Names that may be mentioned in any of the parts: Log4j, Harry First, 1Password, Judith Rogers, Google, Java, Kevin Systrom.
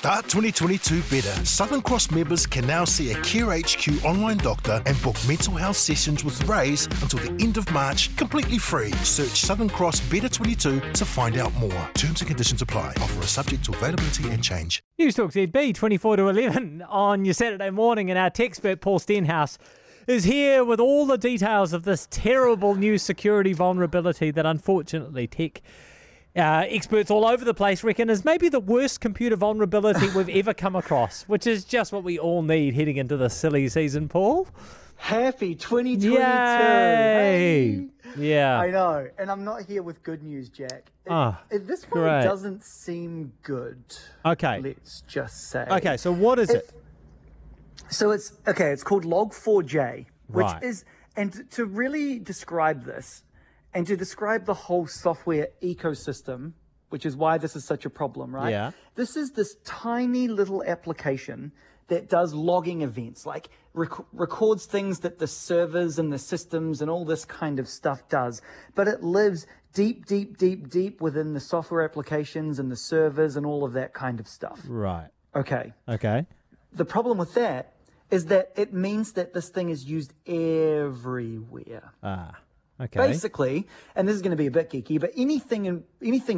Start 2022 better. Southern Cross members can now see a Care HQ online doctor and book mental health sessions with Raise until the end of March, completely free. Search Southern Cross Better 22 to find out more. Terms and conditions apply. Offer is subject to availability and change. Newstalk ZB 24 to 11 on your Saturday morning, and our tech expert Paul Stenhouse is here with all the details of this terrible new security vulnerability that unfortunately tech experts all over the place reckon is maybe the worst computer vulnerability we've ever come across, which is just what we all need heading into the silly season, Paul. Happy 2022. Hey. Yeah. I know. And I'm not here with good news, Jack. This one doesn't seem good. Okay. Let's just say. Okay, so what is it? So it's called Log4j, which is, and to really describe this and to describe the whole software ecosystem, which is why this is such a problem, right? Yeah. This is this tiny little application that does logging events, like records things that the servers and the systems and all this kind of stuff does. But it lives deep within the software applications and the servers and all of that kind of stuff. Right. Okay. The problem with that is that it means that this thing is used everywhere. Okay. Basically, and this is going to be a bit geeky, but anything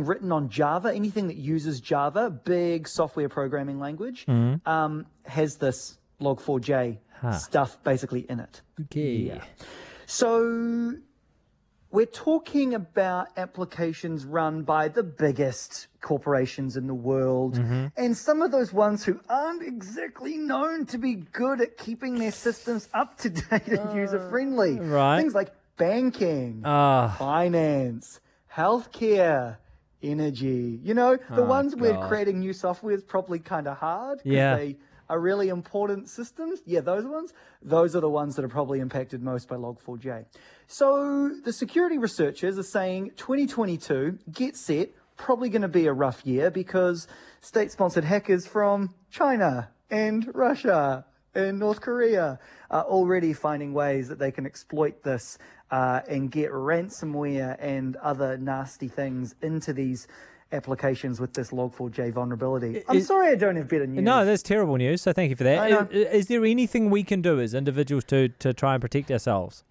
written on Java, anything that uses Java, big software programming language, has this Log4j stuff basically in it. Okay. Yeah. So we're talking about applications run by the biggest corporations in the world, and some of those ones who aren't exactly known to be good at keeping their systems up to date and user-friendly. Right. Things like banking, finance, healthcare, energy. You know, the ones where creating new software is probably kind of hard because they are really important systems. Yeah, those ones. Those are the ones that are probably impacted most by Log4j. So the security researchers are saying 2022, get set, probably going to be a rough year because state-sponsored hackers from China and Russia and North Korea are already finding ways that they can exploit this and get ransomware and other nasty things into these applications with this Log4j vulnerability. I'm sorry I don't have better news. No, that's terrible news, so thank you for that. Is there anything we can do as individuals to try and protect ourselves?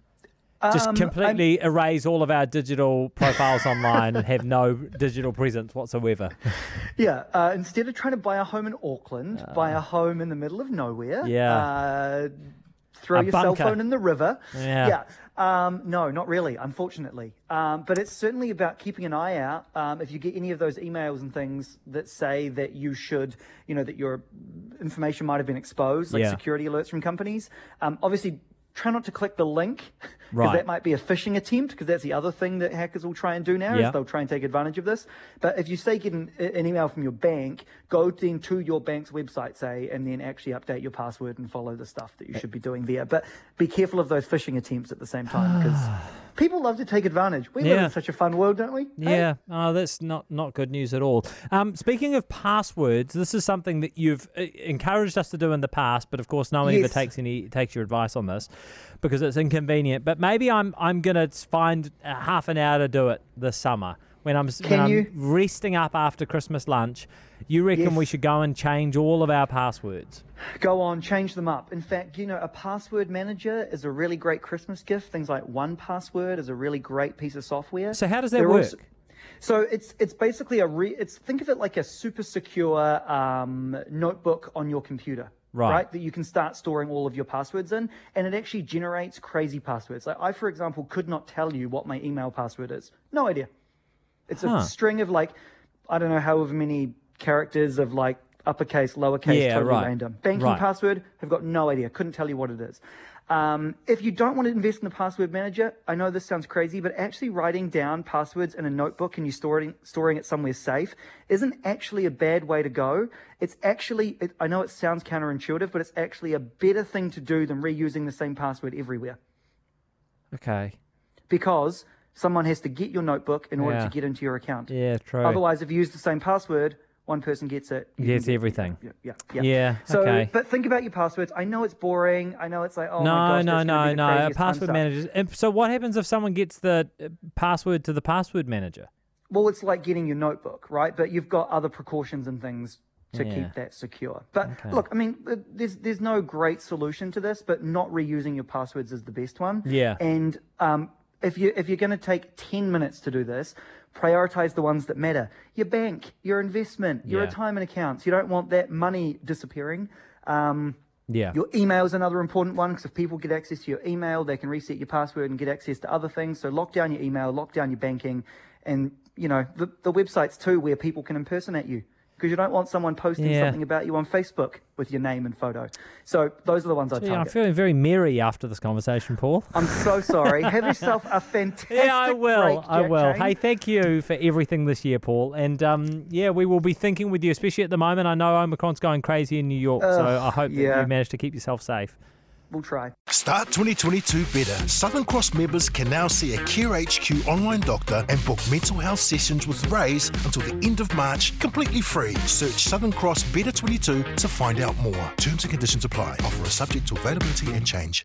Just completely erase all of our digital profiles online and have no digital presence whatsoever. Yeah. Instead of trying to buy a home in Auckland, buy a home in the middle of nowhere. Yeah. Throw your bunker. Cell phone in the river. Yeah. No, not really, unfortunately. But it's certainly about keeping an eye out. If you get any of those emails and things that say that you should, you know, that your information might have been exposed, like security alerts from companies, obviously try not to click the link because that might be a phishing attempt, because that's the other thing that hackers will try and do now is they'll try and take advantage of this. But if you say get an email from your bank, go then to your bank's website, say, and then actually update your password and follow the stuff that you should be doing there. But be careful of those phishing attempts at the same time because people love to take advantage. We live in such a fun world, don't we? Yeah. Hey? Oh, that's not good news at all. Speaking of passwords, this is something that you've encouraged us to do in the past, but of course no one ever takes your advice on this, because it's inconvenient. But maybe I'm gonna find half an hour to do it this summer when I'm resting up after Christmas lunch. You reckon we should go and change all of our passwords? Go on, change them up. In fact, you know, a password manager is a really great Christmas gift. Things like 1Password is a really great piece of software. So how does that work? So it's basically think of it like a super secure notebook on your computer. Right, that you can start storing all of your passwords in, and it actually generates crazy passwords. Like I, for example, could not tell you what my email password is. No idea. It's a string of like, I don't know, however many characters of like uppercase, lowercase, totally random. Banking password, I've got no idea. Couldn't tell you what it is. If you don't want to invest in a password manager, I know this sounds crazy, but actually writing down passwords in a notebook and you storing it somewhere safe isn't actually a bad way to go. It's actually, I know it sounds counterintuitive, but it's actually a better thing to do than reusing the same password everywhere. Okay. Because someone has to get your notebook in order to get into your account. Yeah, true. Otherwise, if you use the same password, one person gets it. Gets everything. Yeah. So, okay. But think about your passwords. I know it's boring. I know it's like, oh my gosh. No. Password managers. And so what happens if someone gets the password to the password manager? Well, it's like getting your notebook, right? But you've got other precautions and things to keep that secure. But look, I mean, there's no great solution to this, but not reusing your passwords is the best one. Yeah. And if you're going to take 10 minutes to do this, prioritize the ones that matter. Your bank, your investment, your retirement accounts. You don't want that money disappearing. Your email is another important one, because if people get access to your email, they can reset your password and get access to other things. So lock down your email, lock down your banking, and you know the websites too where people can impersonate you, because you don't want someone posting something about you on Facebook with your name and photo. So those are the ones I target. I'm feeling very merry after this conversation, Paul. I'm so sorry. Have yourself a fantastic break. Yeah, I will. I will. Hey, thank you for everything this year, Paul. And we will be thinking with you, especially at the moment. I know Omicron's going crazy in New York, so I hope that you manage to keep yourself safe. We'll try. Start 2022 better. Southern Cross members can now see a Care HQ online doctor and book mental health sessions with Raise until the end of March, completely free. Search Southern Cross Better 22 to find out more. Terms and conditions apply. Offer is subject to availability and change.